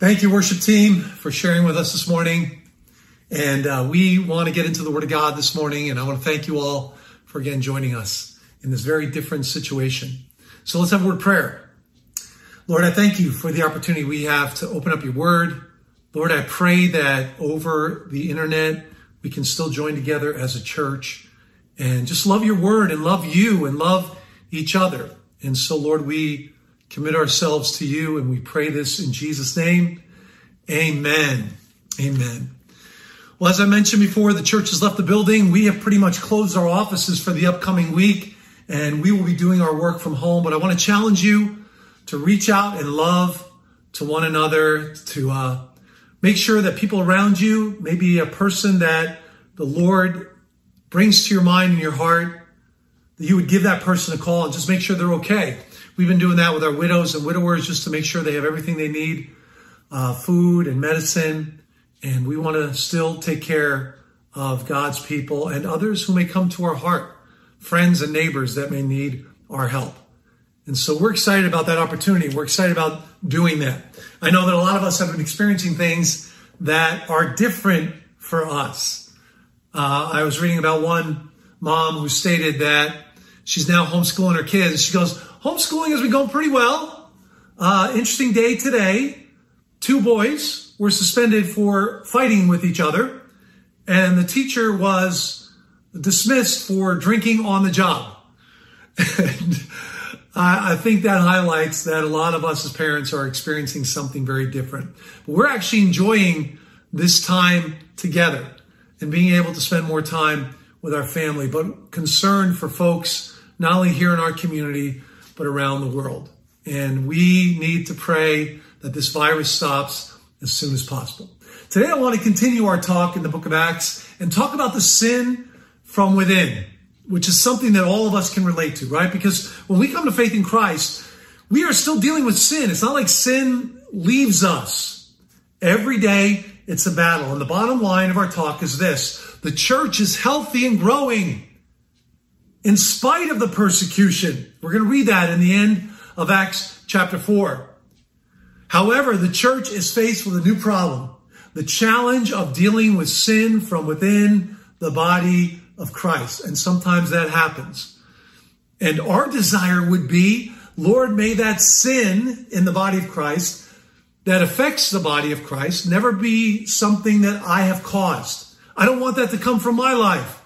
Thank you, worship team, for sharing with us this morning. And we want to get into the Word of God this morning. And I want to thank you all for, again, joining us in this very different situation. So let's have a word of prayer. Lord, I thank you for the opportunity we have to open up your Word. Lord, I pray that over the internet, we can still join together as a church and just love your Word and love you and love each other. And so, Lord, we commit ourselves to you, and we pray this in Jesus' name. Amen. Amen. Well, as I mentioned before, the church has left the building. We have pretty much closed our offices for the upcoming week, and we will be doing our work from home. But I want to challenge you to reach out and love to one another, to make sure that people around you, maybe a person that the Lord brings to your mind and your heart, that you would give that person a call and just make sure they're okay. We've been doing that with our widows and widowers just to make sure they have everything they need, food and medicine. And we want to still take care of God's people and others who may come to our heart, friends and neighbors that may need our help. And so we're excited about that opportunity. We're excited about doing that. I know that a lot of us have been experiencing things that are different for us. I was reading about one mom who stated that she's now homeschooling her kids. She goes, "Homeschooling has been going pretty well. Interesting day today. Two boys were suspended for fighting with each other, and the teacher was dismissed for drinking on the job." And I think that highlights that a lot of us as parents are experiencing something very different. But we're actually enjoying this time together and being able to spend more time with our family, but concerned for folks not only here in our community, but around the world. And we need to pray that this virus stops as soon as possible. Today, I want to continue our talk in the book of Acts and talk about the sin from within, which is something that all of us can relate to, right? Because when we come to faith in Christ, we are still dealing with sin. It's not like sin leaves us. Every day, it's a battle. And the bottom line of our talk is this: the church is healthy and growing in spite of the persecution. We're going to read that in the end of Acts chapter 4. However, the church is faced with a new problem: the challenge of dealing with sin from within the body of Christ. And sometimes that happens. And our desire would be, Lord, may that sin in the body of Christ that affects the body of Christ never be something that I have caused. I don't want that to come from my life.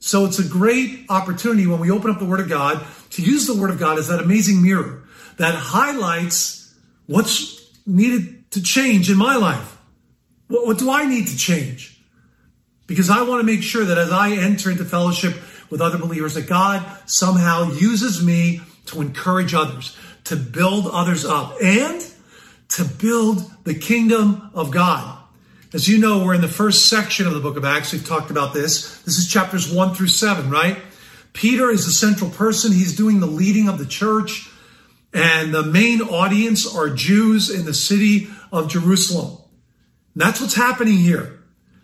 So it's a great opportunity when we open up the Word of God to use the Word of God as that amazing mirror that highlights what's needed to change in my life. What do I need to change? Because I want to make sure that as I enter into fellowship with other believers, that God somehow uses me to encourage others, to build others up, and to build the kingdom of God. As you know, we're in the first section of the book of Acts. We've talked about this. This is chapters 1 through 7, right? Peter is the central person. He's doing the leading of the church. And the main audience are Jews in the city of Jerusalem. And that's what's happening here.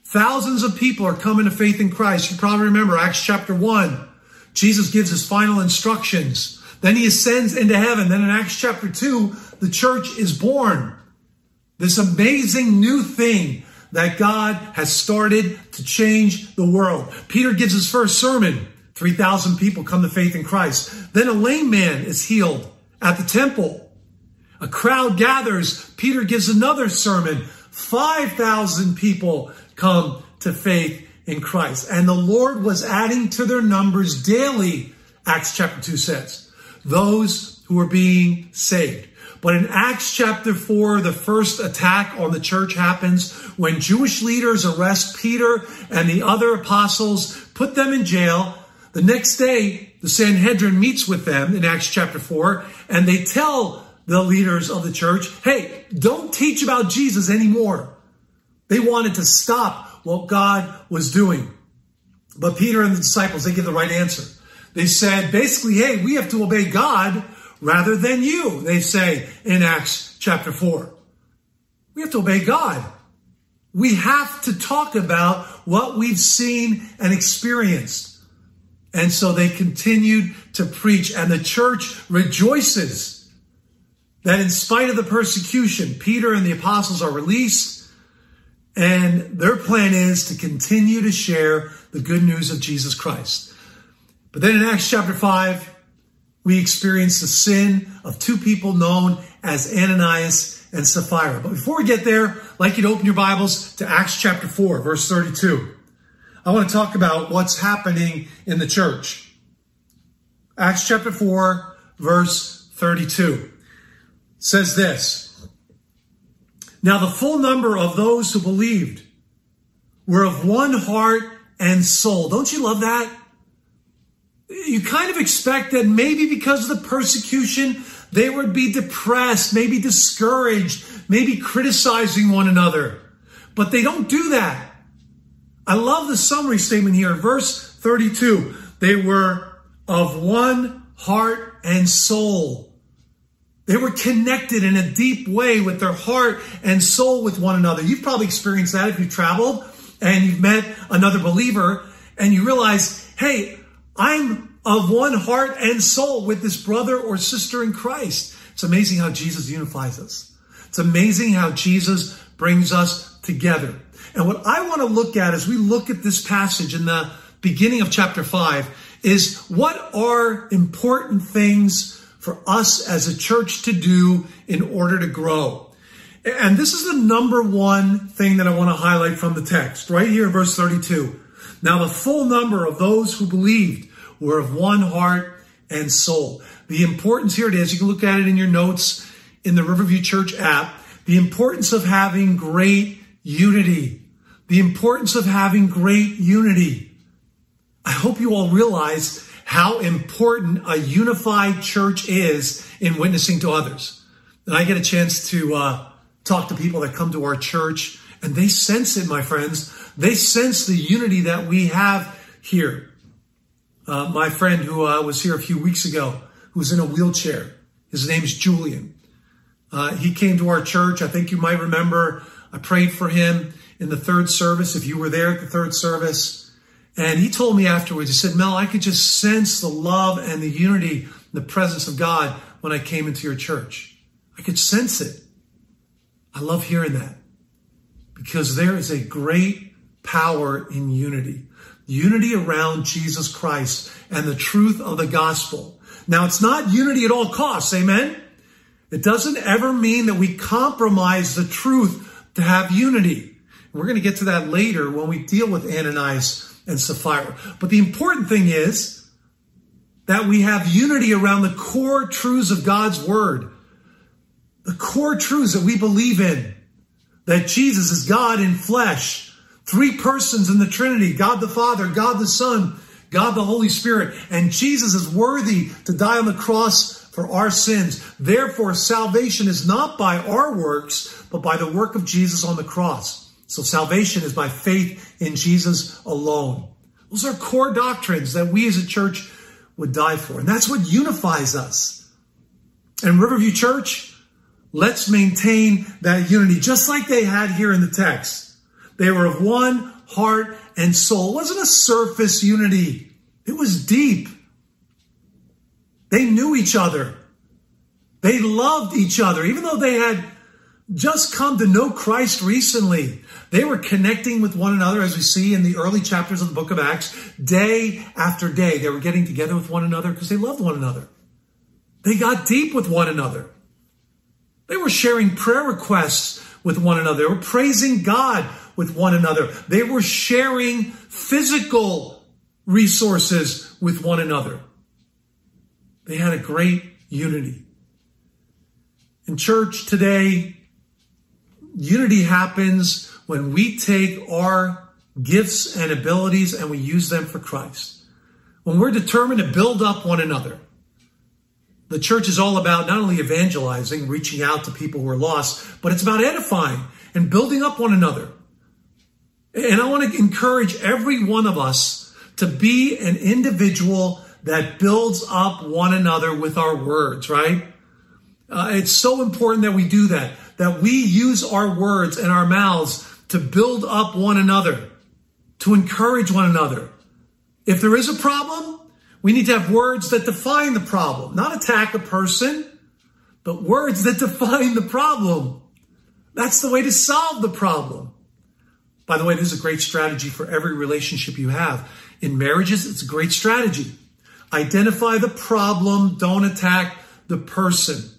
Thousands of people are coming to faith in Christ. You probably remember Acts chapter 1. Jesus gives his final instructions. Then he ascends into heaven. Then in Acts chapter 2, the church is born. This amazing new thing that God has started to change the world. Peter gives his first sermon. 3,000 people come to faith in Christ. Then a lame man is healed at the temple. A crowd gathers. Peter gives another sermon. 5,000 people come to faith in Christ. And the Lord was adding to their numbers daily, Acts chapter 2 says, those who were being saved. But in Acts chapter 4, the first attack on the church happens when Jewish leaders arrest Peter and the other apostles, put them in jail. The next day, the Sanhedrin meets with them in Acts chapter 4, and they tell the leaders of the church, hey, don't teach about Jesus anymore. They wanted to stop what God was doing. But Peter and the disciples, they give the right answer. They said, basically, hey, we have to obey God rather than you, they say in Acts chapter 4. We have to obey God. We have to talk about what we've seen and experienced. And so they continued to preach, and the church rejoices. that in spite of the persecution, Peter and the apostles are released, and their plan is to continue to share the good news of Jesus Christ. But then in Acts chapter 5, we experience the sin of two people known as Ananias and Sapphira. But before we get there, I'd like you to open your Bibles to Acts chapter 4, verse 32. I want to talk about what's happening in the church. Acts chapter 4, verse 32 says this. Now the full number of those who believed were of one heart and soul. Don't you love that? You kind of expect that maybe because of the persecution, they would be depressed, maybe discouraged, maybe criticizing one another. But they don't do that. I love the summary statement here in verse 32. They were of one heart and soul. They were connected in a deep way with their heart and soul with one another. You've probably experienced that if you traveled and you've met another believer and you realize, hey, I'm of one heart and soul with this brother or sister in Christ. It's amazing how Jesus unifies us. It's amazing how Jesus brings us together. And what I want to look at as we look at this passage in the beginning of chapter 5 is what are important things for us as a church to do in order to grow. And this is the number one thing that I want to highlight from the text right here in verse 32. Now, the full number of those who believed were of one heart and soul. The importance here it is. You can look at it in your notes in the Riverview Church app. The importance of having great unity. The importance of having great unity. I hope you all realize how important a unified church is in witnessing to others. And I get a chance to talk to people that come to our church, and they sense it, my friends. They sense the unity that we have here. My friend who was here a few weeks ago, who's in a wheelchair, his name's Julian. He came to our church. I think you might remember I prayed for him in the third service, if you were there at the third service. And he told me afterwards, he said, Mel, I could just sense the love and the unity, the presence of God when I came into your church. I could sense it. I love hearing that because there is a great power in unity. Unity around Jesus Christ and the truth of the gospel. Now, it's not unity at all costs, amen? It doesn't ever mean that we compromise the truth to have unity. We're going to get to that later when we deal with Ananias and Sapphira. But the important thing is that we have unity around the core truths of God's word, the core truths that we believe in, that Jesus is God in flesh, three persons in the Trinity, God the Father, God the Son, God the Holy Spirit, and Jesus is worthy to die on the cross for our sins. Therefore, salvation is not by our works, but by the work of Jesus on the cross. So salvation is by faith in Jesus alone. Those are core doctrines that we as a church would die for. And that's what unifies us. And Riverview Church, let's maintain that unity, just like they had here in the text. They were of one heart and soul. It wasn't a surface unity. It was deep. They knew each other. They loved each other. Even though they had just come to know Christ recently, they were connecting with one another, as we see in the early chapters of the book of Acts. Day after day, they were getting together with one another because they loved one another. They got deep with one another. They were sharing prayer requests with one another. They were praising God with one another. They were sharing physical resources with one another. They had a great unity. In church today, unity happens when we take our gifts and abilities and we use them for Christ. When we're determined to build up one another. The church is all about not only evangelizing, reaching out to people who are lost, but it's about edifying and building up one another. And I want to encourage every one of us to be an individual that builds up one another with our words, right? It's so important that we do that, that we use our words and our mouths to build up one another, to encourage one another. If there is a problem, we need to have words that define the problem, not attack a person, but words that define the problem. That's the way to solve the problem. By the way, this is a great strategy for every relationship you have. In marriages, it's a great strategy. Identify the problem, don't attack the person.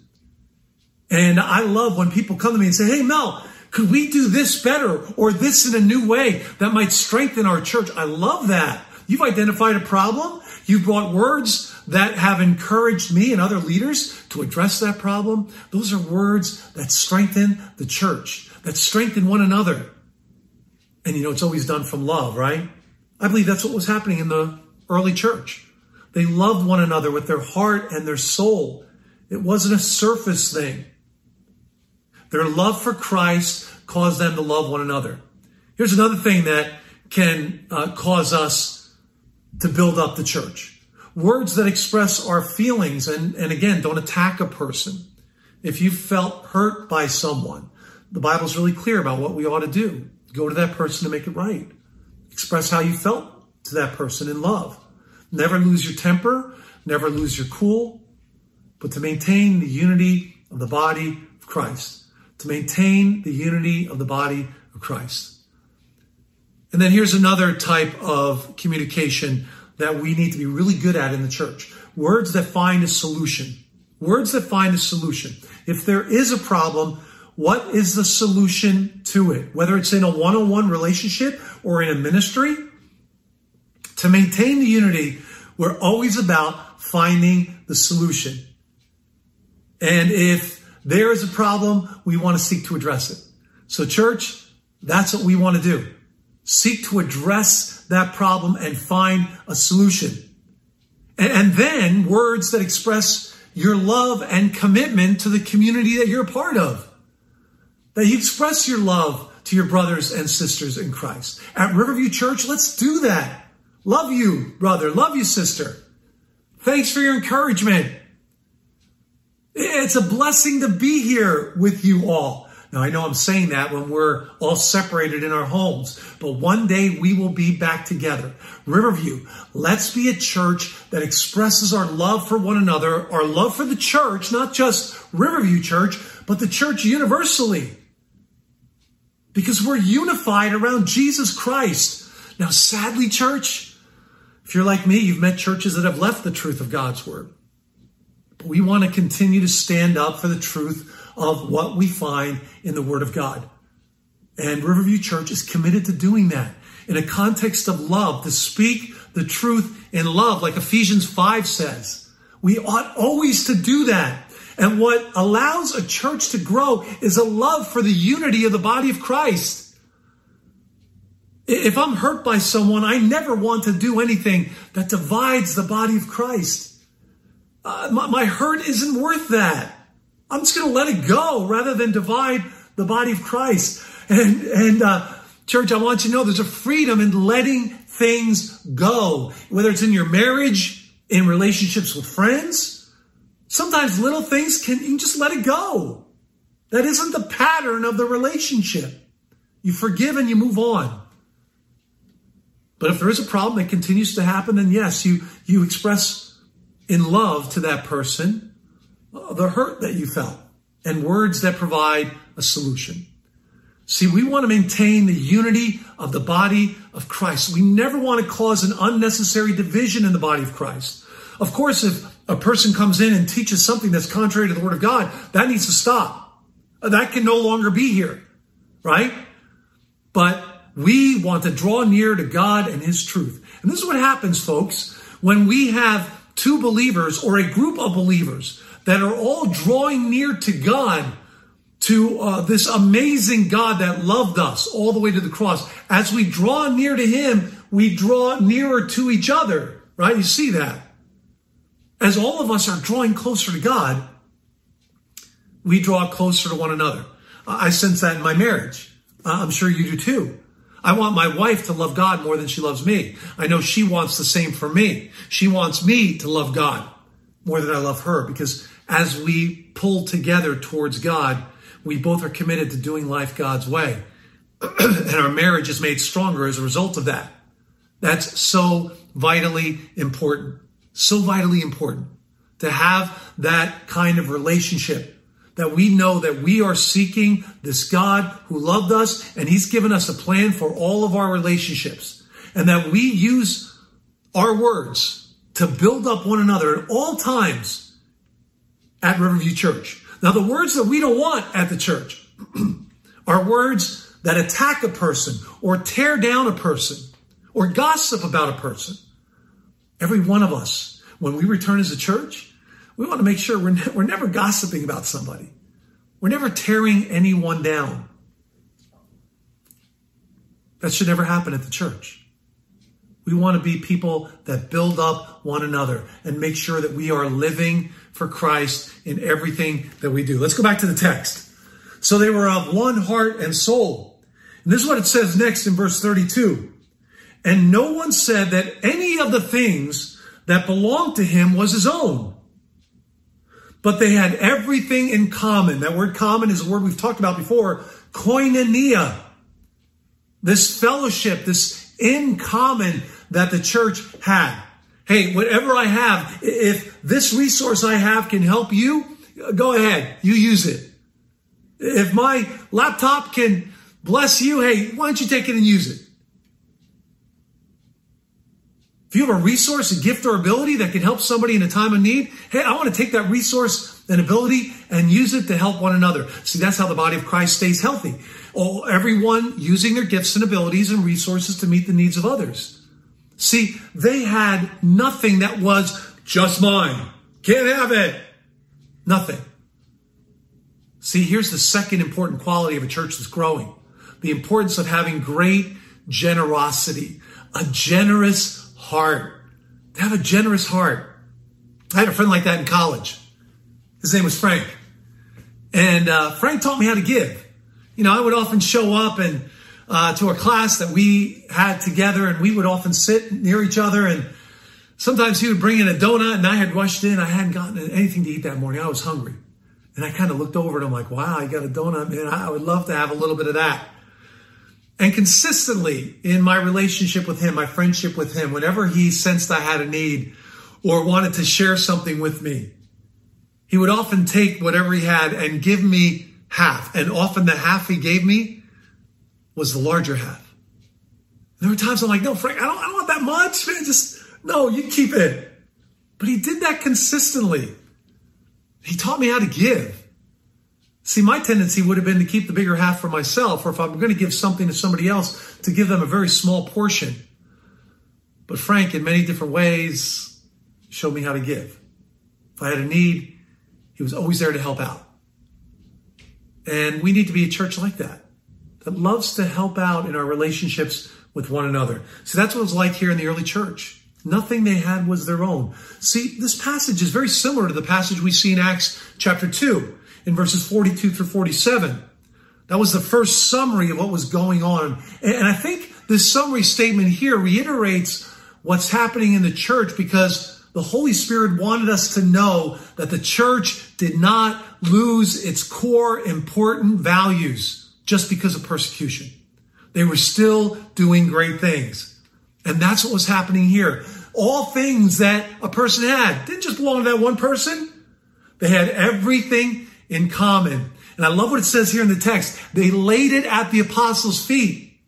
And I love when people come to me and say, hey, Mel, could we do this better or this in a new way that might strengthen our church? I love that. You've identified a problem. You've brought words that have encouraged me and other leaders to address that problem. Those are words that strengthen the church, that strengthen one another. And you know, it's always done from love, right? I believe that's what was happening in the early church. They loved one another with their heart and their soul. It wasn't a surface thing. Their love for Christ caused them to love one another. Here's another thing that can cause us to build up the church. Words that express our feelings, and again, don't attack a person. If you felt hurt by someone, the Bible's really clear about what we ought to do. Go to that person to make it right. Express how you felt to that person in love. Never lose your temper, never lose your cool, but to maintain the unity of the body of Christ. To maintain the unity of the body of Christ. And then here's another type of communication that we need to be really good at in the church. Words that find a solution. Words that find a solution. If there is a problem, what is the solution to it? Whether it's in a one-on-one relationship or in a ministry, to maintain the unity, we're always about finding the solution. And if there is a problem, we want to seek to address it. So church, that's what we want to do. Seek to address that problem and find a solution. And then words that express your love and commitment to the community that you're a part of. That you express your love to your brothers and sisters in Christ. At Riverview Church, let's do that. Love you, brother. Love you, sister. Thanks for your encouragement. It's a blessing to be here with you all. Now, I know I'm saying that when we're all separated in our homes, but one day we will be back together. Riverview, let's be a church that expresses our love for one another, our love for the church, not just Riverview Church, but the church universally. Because we're unified around Jesus Christ. Now, sadly, church, if you're like me, you've met churches that have left the truth of God's word. But we want to continue to stand up for the truth of what we find in the Word of God. And Riverview Church is committed to doing that in a context of love, to speak the truth in love, like Ephesians 5 says. We ought always to do that. And what allows a church to grow is a love for the unity of the body of Christ. If I'm hurt by someone, I never want to do anything that divides the body of Christ. My hurt isn't worth that. I'm just going to let it go rather than divide the body of Christ. And church, I want you to know there's a freedom in letting things go, whether it's in your marriage, in relationships with friends. Sometimes little things you can just let it go. That isn't the pattern of the relationship. You forgive and you move on. But if there is a problem that continues to happen, then yes, you express in love to that person the hurt that you felt, and words that provide a solution. See, we want to maintain the unity of the body of Christ. We never want to cause an unnecessary division in the body of Christ. Of course, if a person comes in and teaches something that's contrary to the Word of God, that needs to stop. That can no longer be here, right? But we want to draw near to God and His truth. And this is what happens, folks, when we have two believers or a group of believers that are all drawing near to God, to this amazing God that loved us all the way to the cross. As we draw near to Him, we draw nearer to each other, right? You see that. As all of us are drawing closer to God, we draw closer to one another. I sense that in my marriage. I'm sure you do too. I want my wife to love God more than she loves me. I know she wants the same for me. She wants me to love God more than I love her, because as we pull together towards God, we both are committed to doing life God's way. And our marriage is made stronger as a result of that. That's so vitally important. So vitally important to have that kind of relationship, that we know that we are seeking this God who loved us, and he's given us a plan for all of our relationships, and that we use our words to build up one another at all times at Riverview Church. Now, the words that we don't want at the church are words that attack a person or tear down a person or gossip about a person. Every one of us, when we return as a church, we want to make sure we're never gossiping about somebody. We're never tearing anyone down. That should never happen at the church. We want to be people that build up one another and make sure that we are living for Christ in everything that we do. Let's go back to the text. So they were of one heart and soul. And this is what it says next in verse 32. And no one said that any of the things that belonged to him was his own, but they had everything in common. That word common is a word we've talked about before, koinonia. This fellowship, this in common that the church had. Hey, whatever I have, if this resource I have can help you, go ahead, you use it. If my laptop can bless you, hey, why don't you take it and use it? If you have a resource, a gift, or ability that can help somebody in a time of need, hey, I want to take that resource and ability and use it to help one another. See, that's how the body of Christ stays healthy. Everyone using their gifts and abilities and resources to meet the needs of others. See, they had nothing that was just mine. Can't have it. Nothing. See, here's the second important quality of a church that's growing. The importance of having great generosity, a generous heart. They have a generous heart. I had a friend like that in college. His name was Frank. And Frank taught me how to give. You know, I would often show up and to a class that we had together, and we would often sit near each other. And sometimes he would bring in a donut, and I had rushed in. I hadn't gotten anything to eat that morning. I was hungry. And I kind of looked over and I'm like, wow, you got a donut, man. I would love to have a little bit of that. And consistently in my relationship with him, my friendship with him, whenever he sensed I had a need or wanted to share something with me, he would often take whatever he had and give me half. And often the half he gave me was the larger half. There were times I'm like, no, Frank, I don't want that much, man. Just, no, you keep it. But he did that consistently. He taught me how to give. See, my tendency would have been to keep the bigger half for myself, or if I'm going to give something to somebody else, to give them a very small portion. But Frank, in many different ways, showed me how to give. If I had a need, he was always there to help out. And we need to be a church like that loves to help out in our relationships with one another. See, that's what it was like here in the early church. Nothing they had was their own. See, this passage is very similar to the passage we see in Acts chapter 2. In verses 42 through 47, that was the first summary of what was going on. And I think this summary statement here reiterates what's happening in the church, because the Holy Spirit wanted us to know that the church did not lose its core important values just because of persecution. They were still doing great things. And that's what was happening here. All things that a person had didn't just belong to that one person. They had everything in common. And I love what it says here in the text. They laid it at the apostles' feet.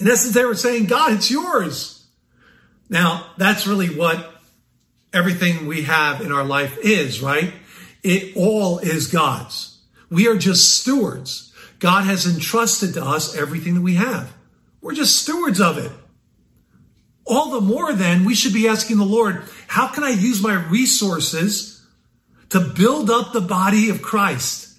In essence, they were saying, God, it's yours. Now, that's really what everything we have in our life is, right? It all is God's. We are just stewards. God has entrusted to us everything that we have. We're just stewards of it. All the more then, we should be asking the Lord, how can I use my resources to build up the body of Christ?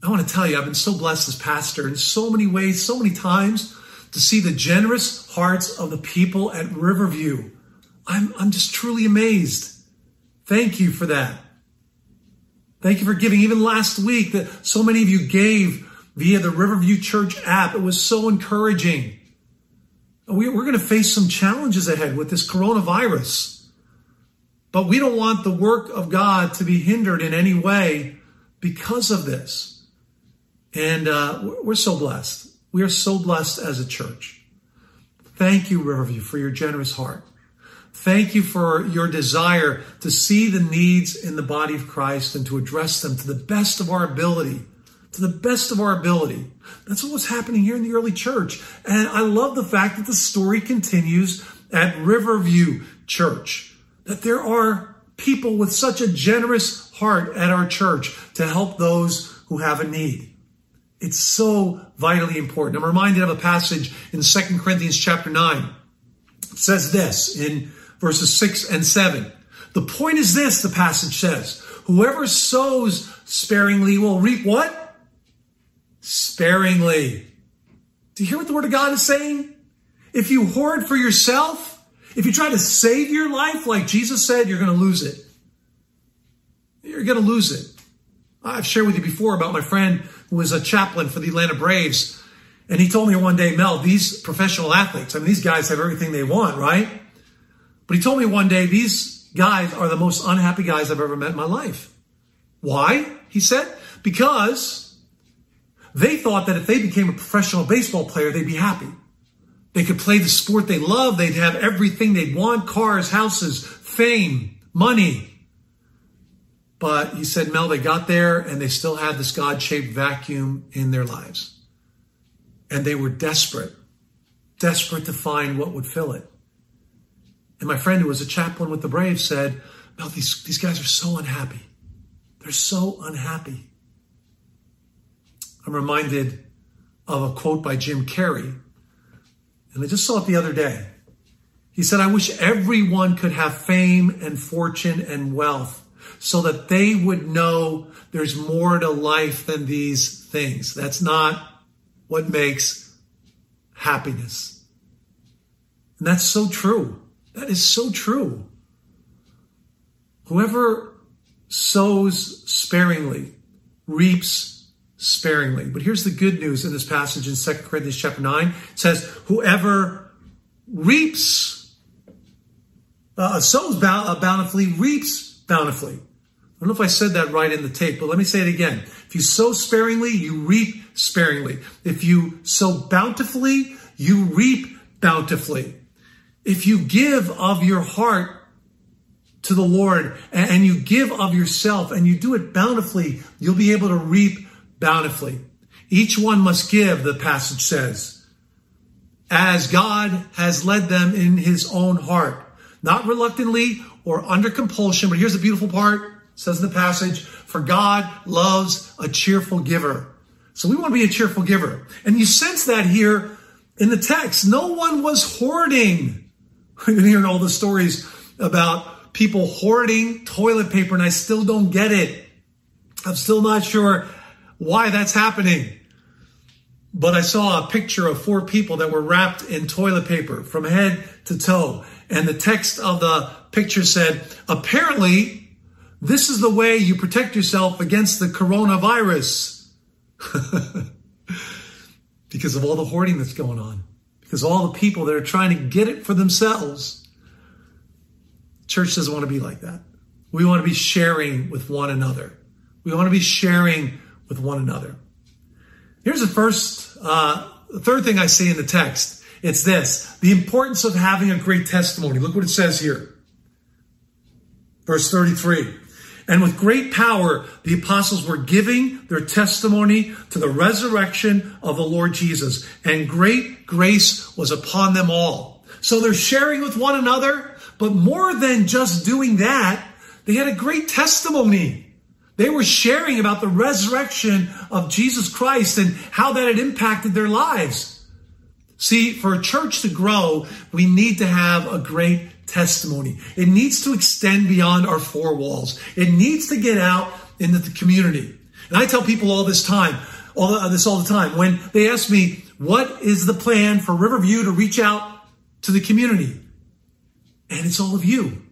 I want to tell you, I've been so blessed as pastor in so many ways, so many times, to see the generous hearts of the people at Riverview. I'm just truly amazed. Thank you for that. Thank you for giving. Even last week, that so many of you gave via the Riverview Church app. It was so encouraging. We're going to face some challenges ahead with this coronavirus. But we don't want the work of God to be hindered in any way because of this. And we're so blessed. We are so blessed as a church. Thank you, Riverview, for your generous heart. Thank you for your desire to see the needs in the body of Christ and to address them to the best of our ability. To the best of our ability. That's what was happening here in the early church. And I love the fact that the story continues at Riverview Church, that there are people with such a generous heart at our church to help those who have a need. It's so vitally important. I'm reminded of a passage in 2 Corinthians chapter 9. It says this in verses 6 and 7. The point is this, the passage says, whoever sows sparingly will reap what? Sparingly. Do you hear what the Word of God is saying? If you hoard for yourself, if you try to save your life, like Jesus said, you're going to lose it. You're going to lose it. I've shared with you before about my friend who was a chaplain for the Atlanta Braves. And he told me one day, Mel, these professional athletes, I mean, these guys have everything they want, right? But he told me one day, these guys are the most unhappy guys I've ever met in my life. Why? He said, because they thought that if they became a professional baseball player, they'd be happy. They could play the sport they love. They'd have everything they'd want, cars, houses, fame, money. But he said, Mel, they got there and they still had this God-shaped vacuum in their lives. And they were desperate to find what would fill it. And my friend who was a chaplain with the Braves said, Mel, these guys are so unhappy. They're so unhappy. I'm reminded of a quote by Jim Carrey. And I just saw it the other day. He said, I wish everyone could have fame and fortune and wealth so that they would know there's more to life than these things. That's not what makes happiness. And that's so true. That is so true. Whoever sows sparingly reaps sparingly. But here's the good news in this passage in 2 Corinthians chapter 9. It says, whoever reaps, sows bountifully, reaps bountifully. I don't know if I said that right in the tape, but let me say it again. If you sow sparingly, you reap sparingly. If you sow bountifully, you reap bountifully. If you give of your heart to the Lord and you give of yourself and you do it bountifully, you'll be able to reap bountifully. Each one must give, the passage says, as God has led them in his own heart, not reluctantly or under compulsion. But here's the beautiful part, it says in the passage, for God loves a cheerful giver. So we want to be a cheerful giver. And you sense that here in the text. No one was hoarding. I've been hearing all the stories about people hoarding toilet paper, and I still don't get it. I'm still not sure why that's happening. But I saw a picture of four people that were wrapped in toilet paper from head to toe. And the text of the picture said, apparently, this is the way you protect yourself against the coronavirus. Because of all the hoarding that's going on. Because all the people that are trying to get it for themselves. Church doesn't want to be like that. We want to be sharing with one another. We want to be sharing with one another. Here's the third thing I see in the text. It's this, the importance of having a great testimony. Look what it says here. Verse 33, and with great power, the apostles were giving their testimony to the resurrection of the Lord Jesus, and great grace was upon them all. So they're sharing with one another, but more than just doing that, they had a great testimony. They were sharing about the resurrection of Jesus Christ and how that had impacted their lives. See, for a church to grow, we need to have a great testimony. It needs to extend beyond our four walls. It needs to get out into the community. And I tell people all the time, when they ask me, what is the plan for Riverview to reach out to the community? And it's all of you.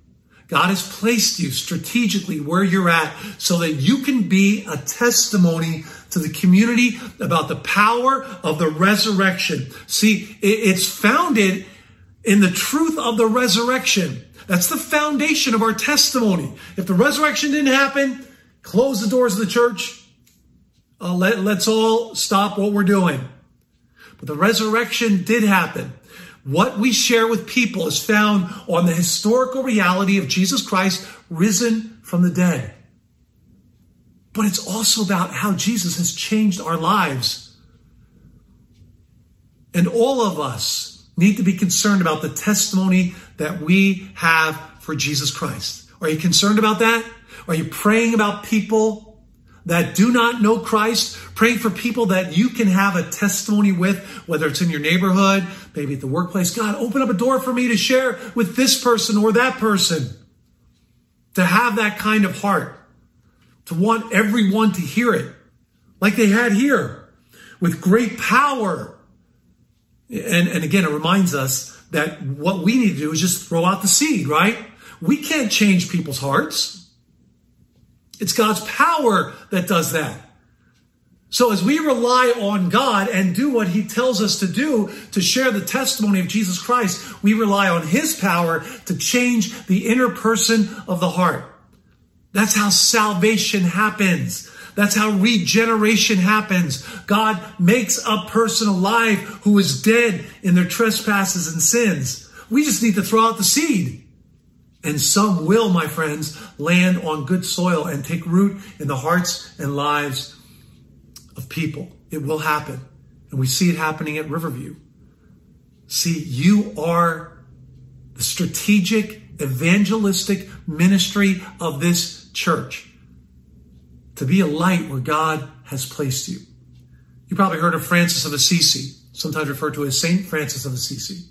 God has placed you strategically where you're at so that you can be a testimony to the community about the power of the resurrection. See, it's founded in the truth of the resurrection. That's the foundation of our testimony. If the resurrection didn't happen, close the doors of the church. Let's all stop what we're doing. But the resurrection did happen. What we share with people is found on the historical reality of Jesus Christ risen from the dead. But it's also about how Jesus has changed our lives. And all of us need to be concerned about the testimony that we have for Jesus Christ. Are you concerned about that? Are you praying about people that do not know Christ, praying for people that you can have a testimony with, whether it's in your neighborhood, maybe at the workplace? God, open up a door for me to share with this person or that person. To have that kind of heart, to want everyone to hear it, like they had here, with great power. And again, it reminds us that what we need to do is just throw out the seed, right? We can't change people's hearts. It's God's power that does that. So as we rely on God and do what he tells us to do to share the testimony of Jesus Christ, we rely on his power to change the inner person of the heart. That's how salvation happens. That's how regeneration happens. God makes a person alive who is dead in their trespasses and sins. We just need to throw out the seed. And some will, my friends, land on good soil and take root in the hearts and lives of people. It will happen. And we see it happening at Riverview. See, you are the strategic, evangelistic ministry of this church. To be a light where God has placed you. You probably heard of Francis of Assisi, sometimes referred to as Saint Francis of Assisi.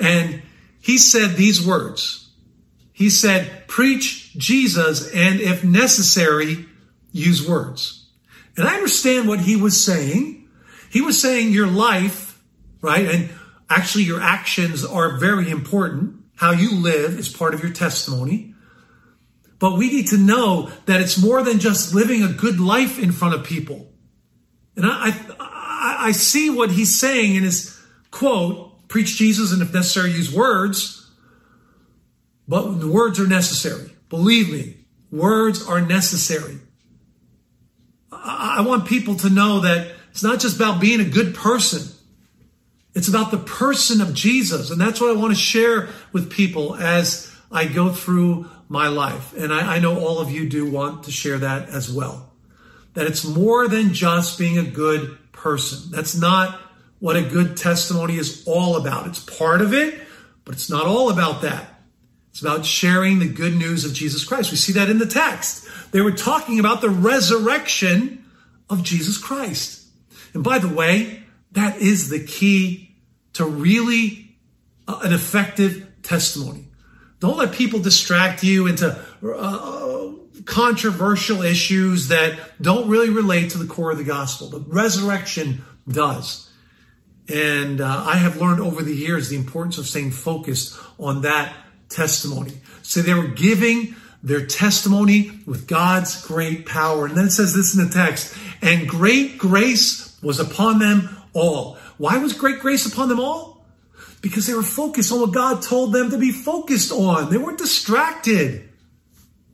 And he said these words. He said, preach Jesus, and if necessary, use words. And I understand what he was saying. He was saying your life, right? And actually your actions are very important. How you live is part of your testimony. But we need to know that it's more than just living a good life in front of people. And I see what he's saying in his quote, preach Jesus, and if necessary, use words. But the words are necessary. Believe me, words are necessary. I want people to know that it's not just about being a good person. It's about the person of Jesus. And that's what I want to share with people as I go through my life. And I know all of you do want to share that as well. That it's more than just being a good person. That's not what a good testimony is all about. It's part of it, but it's not all about that. It's about sharing the good news of Jesus Christ. We see that in the text. They were talking about the resurrection of Jesus Christ. And by the way, that is the key to really an effective testimony. Don't let people distract you into controversial issues that don't really relate to the core of the gospel. But resurrection does. And I have learned over the years the importance of staying focused on that testimony. So they were giving their testimony with God's great power. And then it says this in the text, and great grace was upon them all. Why was great grace upon them all? Because they were focused on what God told them to be focused on. They weren't distracted.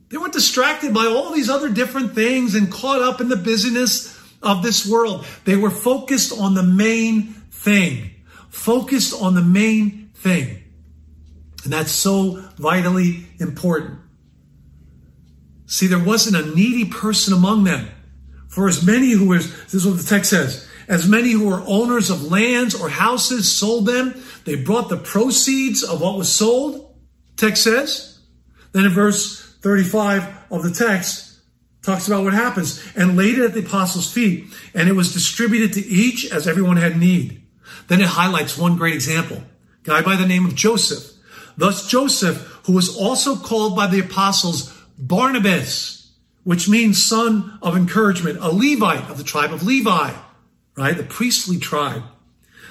They weren't distracted by all these other different things and caught up in the busyness of this world. They were focused on the main thing. Focused on the main thing. And that's so vitally important. See, there wasn't a needy person among them. For as many who were, this is what the text says, as many who were owners of lands or houses sold them. They brought the proceeds of what was sold, text says. Then in verse 35 of the text, talks about what happens. And laid it at the apostles' feet, and it was distributed to each as everyone had need. Then it highlights one great example. A guy by the name of Joseph. Thus Joseph, who was also called by the apostles Barnabas, which means son of encouragement, a Levite of the tribe of Levi, right? The priestly tribe,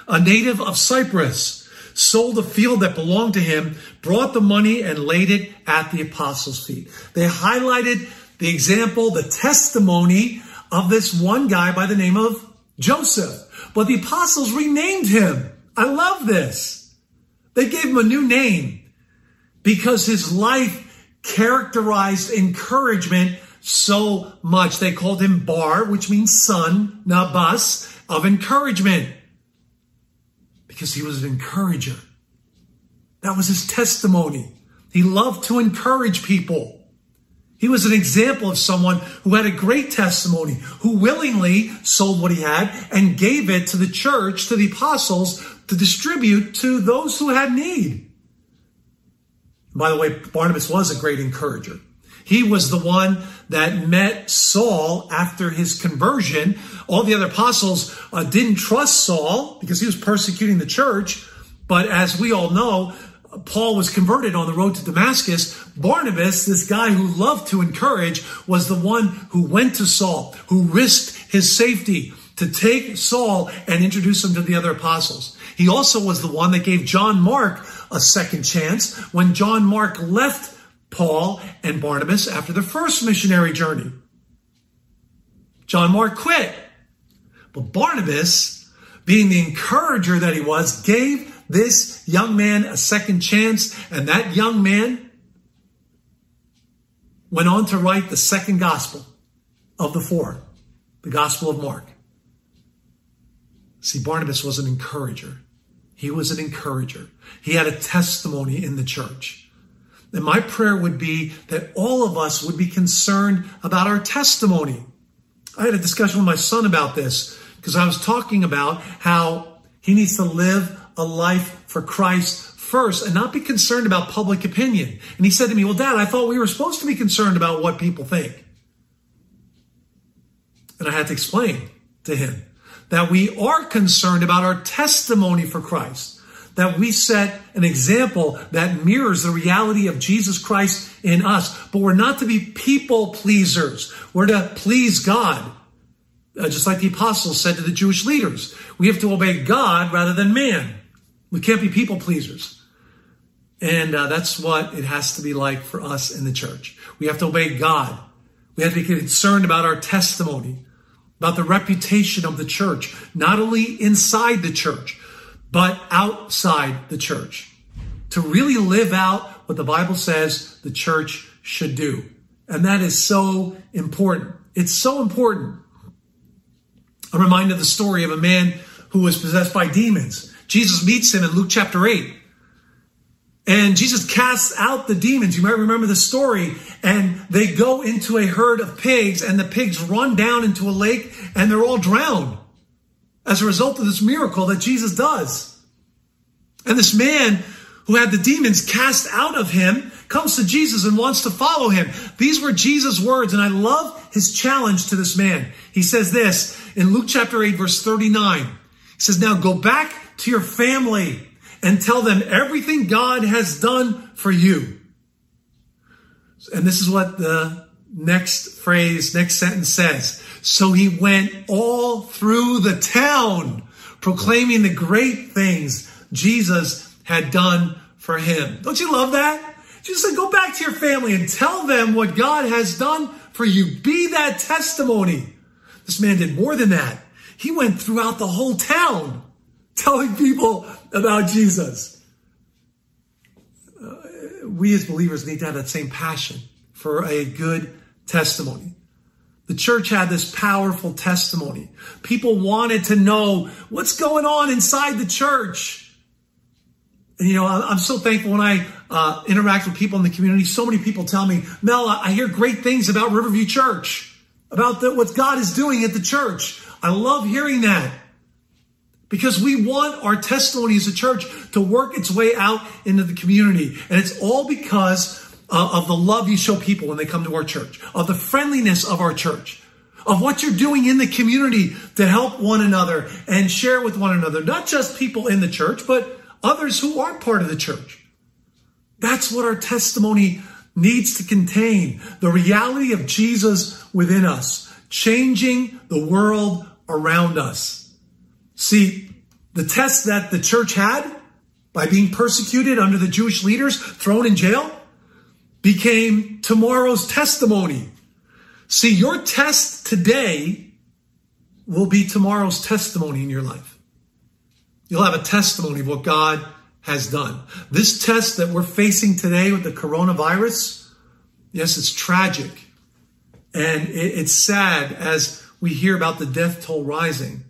a native of Cyprus, sold a field that belonged to him, brought the money and laid it at the apostles' feet. They highlighted the example, the testimony of this one guy by the name of Joseph, but the apostles renamed him. I love this. They gave him a new name because his life characterized encouragement so much. They called him Bar, which means son, Nabas, of encouragement, because he was an encourager. That was his testimony. He loved to encourage people. He was an example of someone who had a great testimony, who willingly sold what he had and gave it to the church, to the apostles, to distribute to those who had need. By the way, Barnabas was a great encourager. He was the one that met Saul after his conversion. All the other apostles didn't trust Saul because he was persecuting the church. But as we all know, Paul was converted on the road to Damascus. Barnabas, this guy who loved to encourage, was the one who went to Saul, who risked his safety to take Saul and introduce him to the other apostles. He also was the one that gave John Mark a second chance when John Mark left Paul and Barnabas after the first missionary journey. John Mark quit, but Barnabas, being the encourager that he was, gave this young man a second chance, and that young man went on to write the second gospel of the four, the Gospel of Mark. See, Barnabas was an encourager. He was an encourager. He had a testimony in the church. And my prayer would be that all of us would be concerned about our testimony. I had a discussion with my son about this because I was talking about how he needs to live a life for Christ first and not be concerned about public opinion. And he said to me, well, Dad, I thought we were supposed to be concerned about what people think. And I had to explain to him that we are concerned about our testimony for Christ, that we set an example that mirrors the reality of Jesus Christ in us. But we're not to be people pleasers. We're to please God, just like the apostles said to the Jewish leaders. We have to obey God rather than man. We can't be people pleasers. And that's what it has to be like for us in the church. We have to obey God. We have to be concerned about our testimony, about the reputation of the church, not only inside the church, but outside the church, to really live out what the Bible says the church should do. And that is so important. It's so important. I'm reminded of the story of a man who was possessed by demons. Jesus meets him in Luke chapter 8. And Jesus casts out the demons. You might remember the story. And they go into a herd of pigs, and the pigs run down into a lake, and they're all drowned as a result of this miracle that Jesus does. And this man who had the demons cast out of him comes to Jesus and wants to follow him. These were Jesus' words, and I love his challenge to this man. He says this in Luke chapter 8, verse 39. He says, now go back to your family and tell them everything God has done for you. And this is what the next sentence says. So he went all through the town, proclaiming the great things Jesus had done for him. Don't you love that? Jesus said, go back to your family and tell them what God has done for you. Be that testimony. This man did more than that. He went throughout the whole town telling people about Jesus. We as believers need to have that same passion for a good testimony. The church had this powerful testimony. People wanted to know what's going on inside the church. And, you know, I'm so thankful when I interact with people in the community. So many people tell me, Mel, I hear great things about Riverview Church, about what God is doing at the church. I love hearing that because we want our testimony as a church to work its way out into the community. And it's all because of the love you show people when they come to our church, of the friendliness of our church, of what you're doing in the community to help one another and share with one another, not just people in the church, but others who aren't part of the church. That's what our testimony needs to contain, the reality of Jesus within us, changing the world around us. See, the test that the church had by being persecuted under the Jewish leaders, thrown in jail, became tomorrow's testimony. See, your test today will be tomorrow's testimony in your life. You'll have a testimony of what God has done. This test that we're facing today with the coronavirus, yes, it's tragic. And it's sad as we hear about the death toll rising.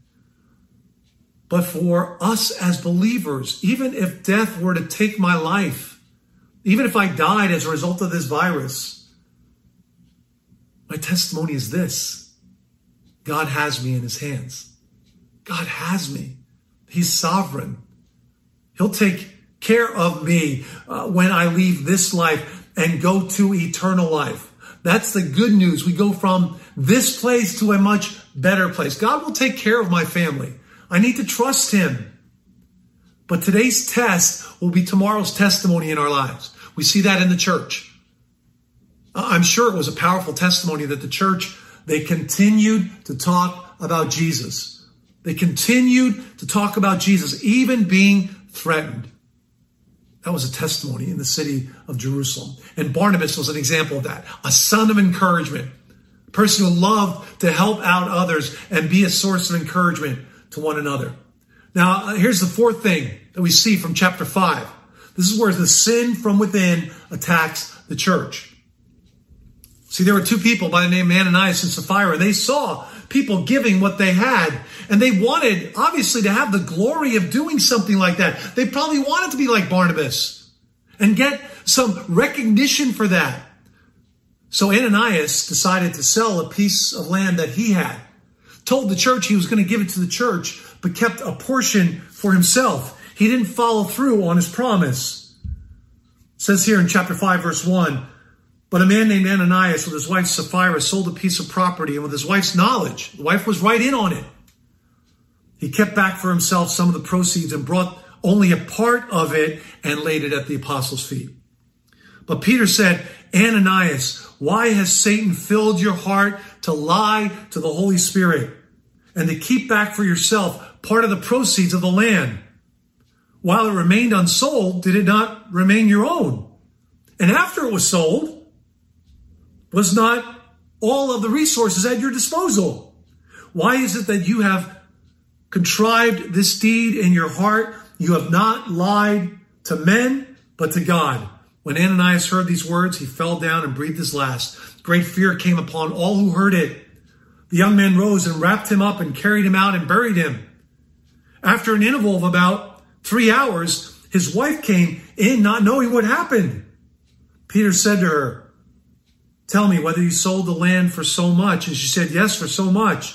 But for us as believers, even if death were to take my life, even if I died as a result of this virus, my testimony is this: God has me in his hands. God has me. He's sovereign. He'll take care of me when I leave this life and go to eternal life. That's the good news. We go from this place to a much better place. God will take care of my family. I need to trust him. But today's test will be tomorrow's testimony in our lives. We see that in the church. I'm sure it was a powerful testimony that the church, they continued to talk about Jesus. They continued to talk about Jesus, even being threatened. That was a testimony in the city of Jerusalem. And Barnabas was an example of that, a son of encouragement, a person who loved to help out others and be a source of encouragement to one another. Now, here's the fourth thing that we see from chapter 5. This is where the sin from within attacks the church. See, there were two people by the name of Ananias and Sapphira. They saw people giving what they had, and they wanted, obviously, to have the glory of doing something like that. They probably wanted to be like Barnabas and get some recognition for that. So Ananias decided to sell a piece of land that he had, told the church he was going to give it to the church, but kept a portion for himself. He didn't follow through on his promise. It says here in chapter 5, verse 1, "But a man named Ananias with his wife Sapphira sold a piece of property, and with his wife's knowledge," the wife was right in on it, "he kept back for himself some of the proceeds and brought only a part of it and laid it at the apostles' feet. But Peter said, 'Ananias, why has Satan filled your heart to lie to the Holy Spirit and to keep back for yourself part of the proceeds of the land? While it remained unsold, did it not remain your own? And after it was sold, was not all of the resources at your disposal? Why is it that you have contrived this deed in your heart? You have not lied to men, but to God.' When Ananias heard these words, he fell down and breathed his last. Great fear came upon all who heard it. The young men rose and wrapped him up and carried him out and buried him. After an interval of about 3 hours, his wife came in, not knowing what happened. Peter said to her, 'Tell me whether you sold the land for so much.' And she said, 'Yes, for so much.'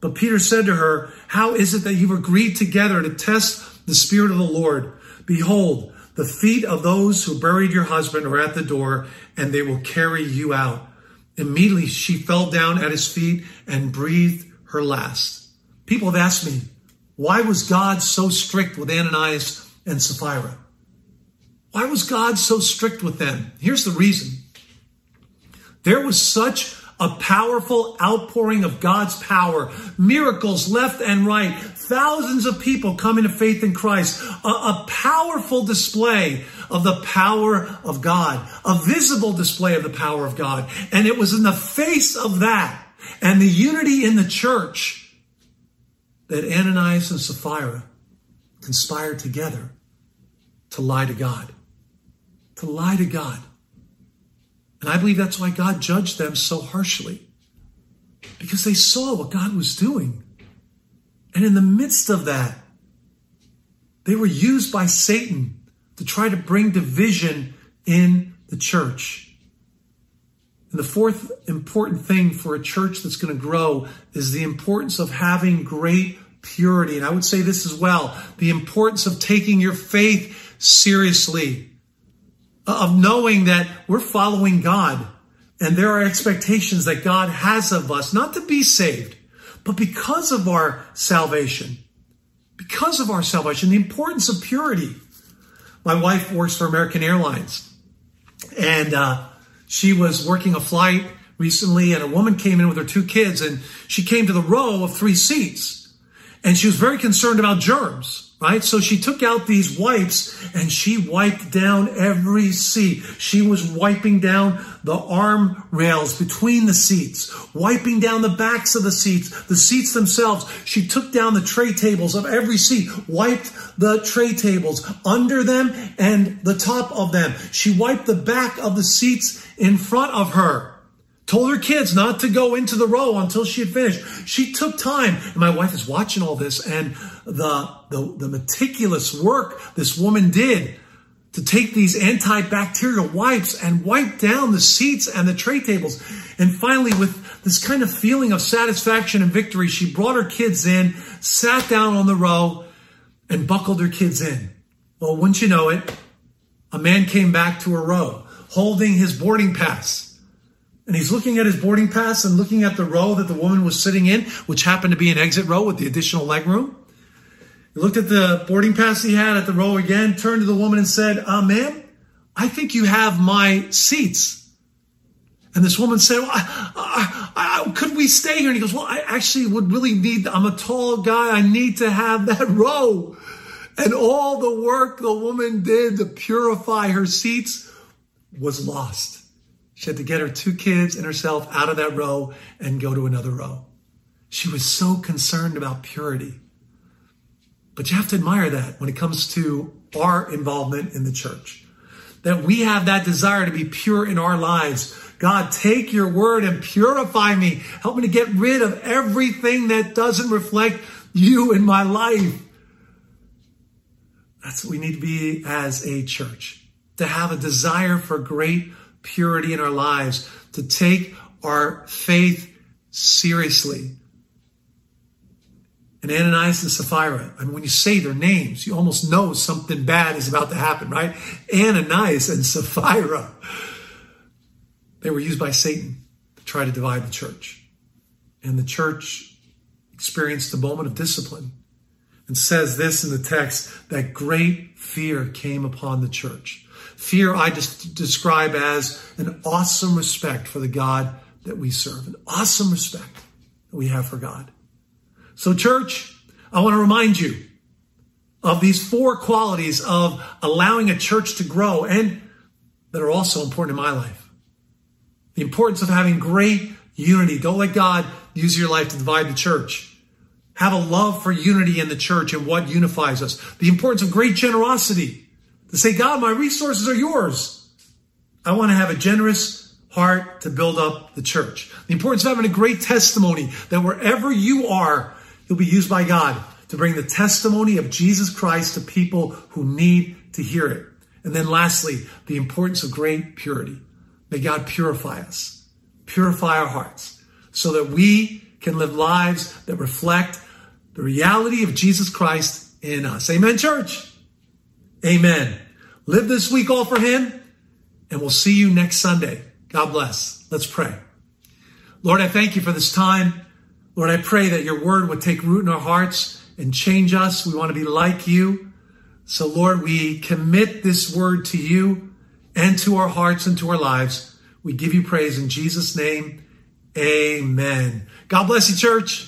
But Peter said to her, 'How is it that you've agreed together to test the Spirit of the Lord? Behold, the feet of those who buried your husband are at the door, and they will carry you out.' Immediately she fell down at his feet and breathed her last." People have asked me, why was God so strict with Ananias and Sapphira? Why was God so strict with them? Here's the reason. There was such a powerful outpouring of God's power, miracles left and right, thousands of people coming to faith in Christ, a powerful display of the power of God, a visible display of the power of God. And it was in the face of that and the unity in the church that Ananias and Sapphira conspired together to lie to God, to lie to God. And I believe that's why God judged them so harshly, because they saw what God was doing. And in the midst of that, they were used by Satan to try to bring division in the church. And the fourth important thing for a church that's going to grow is the importance of having great purity. And I would say this as well, the importance of taking your faith seriously, of knowing that we're following God and there are expectations that God has of us, not to be saved, but because of our salvation, because of our salvation, the importance of purity. My wife works for American Airlines, and she was working a flight recently, and a woman came in with her 2 kids, and she came to the row of 3 seats, and she was very concerned about germs. Right? So she took out these wipes and she wiped down every seat. She was wiping down the arm rails between the seats, wiping down the backs of the seats themselves. She took down the tray tables of every seat, wiped the tray tables under them and the top of them. She wiped the back of the seats in front of her told her kids not to go into the row until she had finished. She took time. And my wife is watching all this, and the meticulous work this woman did to take these antibacterial wipes and wipe down the seats and the tray tables. And finally, with this kind of feeling of satisfaction and victory, she brought her kids in, sat down on the row, and buckled her kids in. Well, wouldn't you know it, a man came back to her row holding his boarding pass. And he's looking at his boarding pass and looking at the row that the woman was sitting in, which happened to be an exit row with the additional leg room. He looked at the boarding pass he had at the row again, turned to the woman and said, ma'am, I think you have my seats. And this woman said, well, could we stay here? And he goes, well, I actually would really need, I'm a tall guy. I need to have that row. And all the work the woman did to purify her seats was lost. She had to get her two kids and herself out of that row and go to another row. She was so concerned about purity. But you have to admire that when it comes to our involvement in the church, that we have that desire to be pure in our lives. God, take your word and purify me. Help me to get rid of everything that doesn't reflect you in my life. That's what we need to be as a church, to have a desire for great purity in our lives, to take our faith seriously. And Ananias and Sapphira, I mean, when you say their names, you almost know something bad is about to happen, right? Ananias and Sapphira. They were used by Satan to try to divide the church. And the church experienced a moment of discipline. And says this in the text, that great fear came upon the church. Fear I just describe as an awesome respect for the God that we serve, an awesome respect that we have for God. So church, I want to remind you of these four qualities of allowing a church to grow, and that are also important in my life. The importance of having great unity. Don't let God use your life to divide the church. Have a love for unity in the church and what unifies us. The importance of great generosity. To say, God, my resources are yours. I want to have a generous heart to build up the church. The importance of having a great testimony, that wherever you are, you'll be used by God to bring the testimony of Jesus Christ to people who need to hear it. And then lastly, the importance of great purity. May God purify us, purify our hearts, so that we can live lives that reflect the reality of Jesus Christ in us. Amen, church. Amen. Live this week all for him, and we'll see you next Sunday. God bless. Let's pray. Lord, I thank you for this time. Lord, I pray that your word would take root in our hearts and change us. We want to be like you. So Lord, we commit this word to you and to our hearts and to our lives. We give you praise in Jesus' name. Amen. God bless you, church.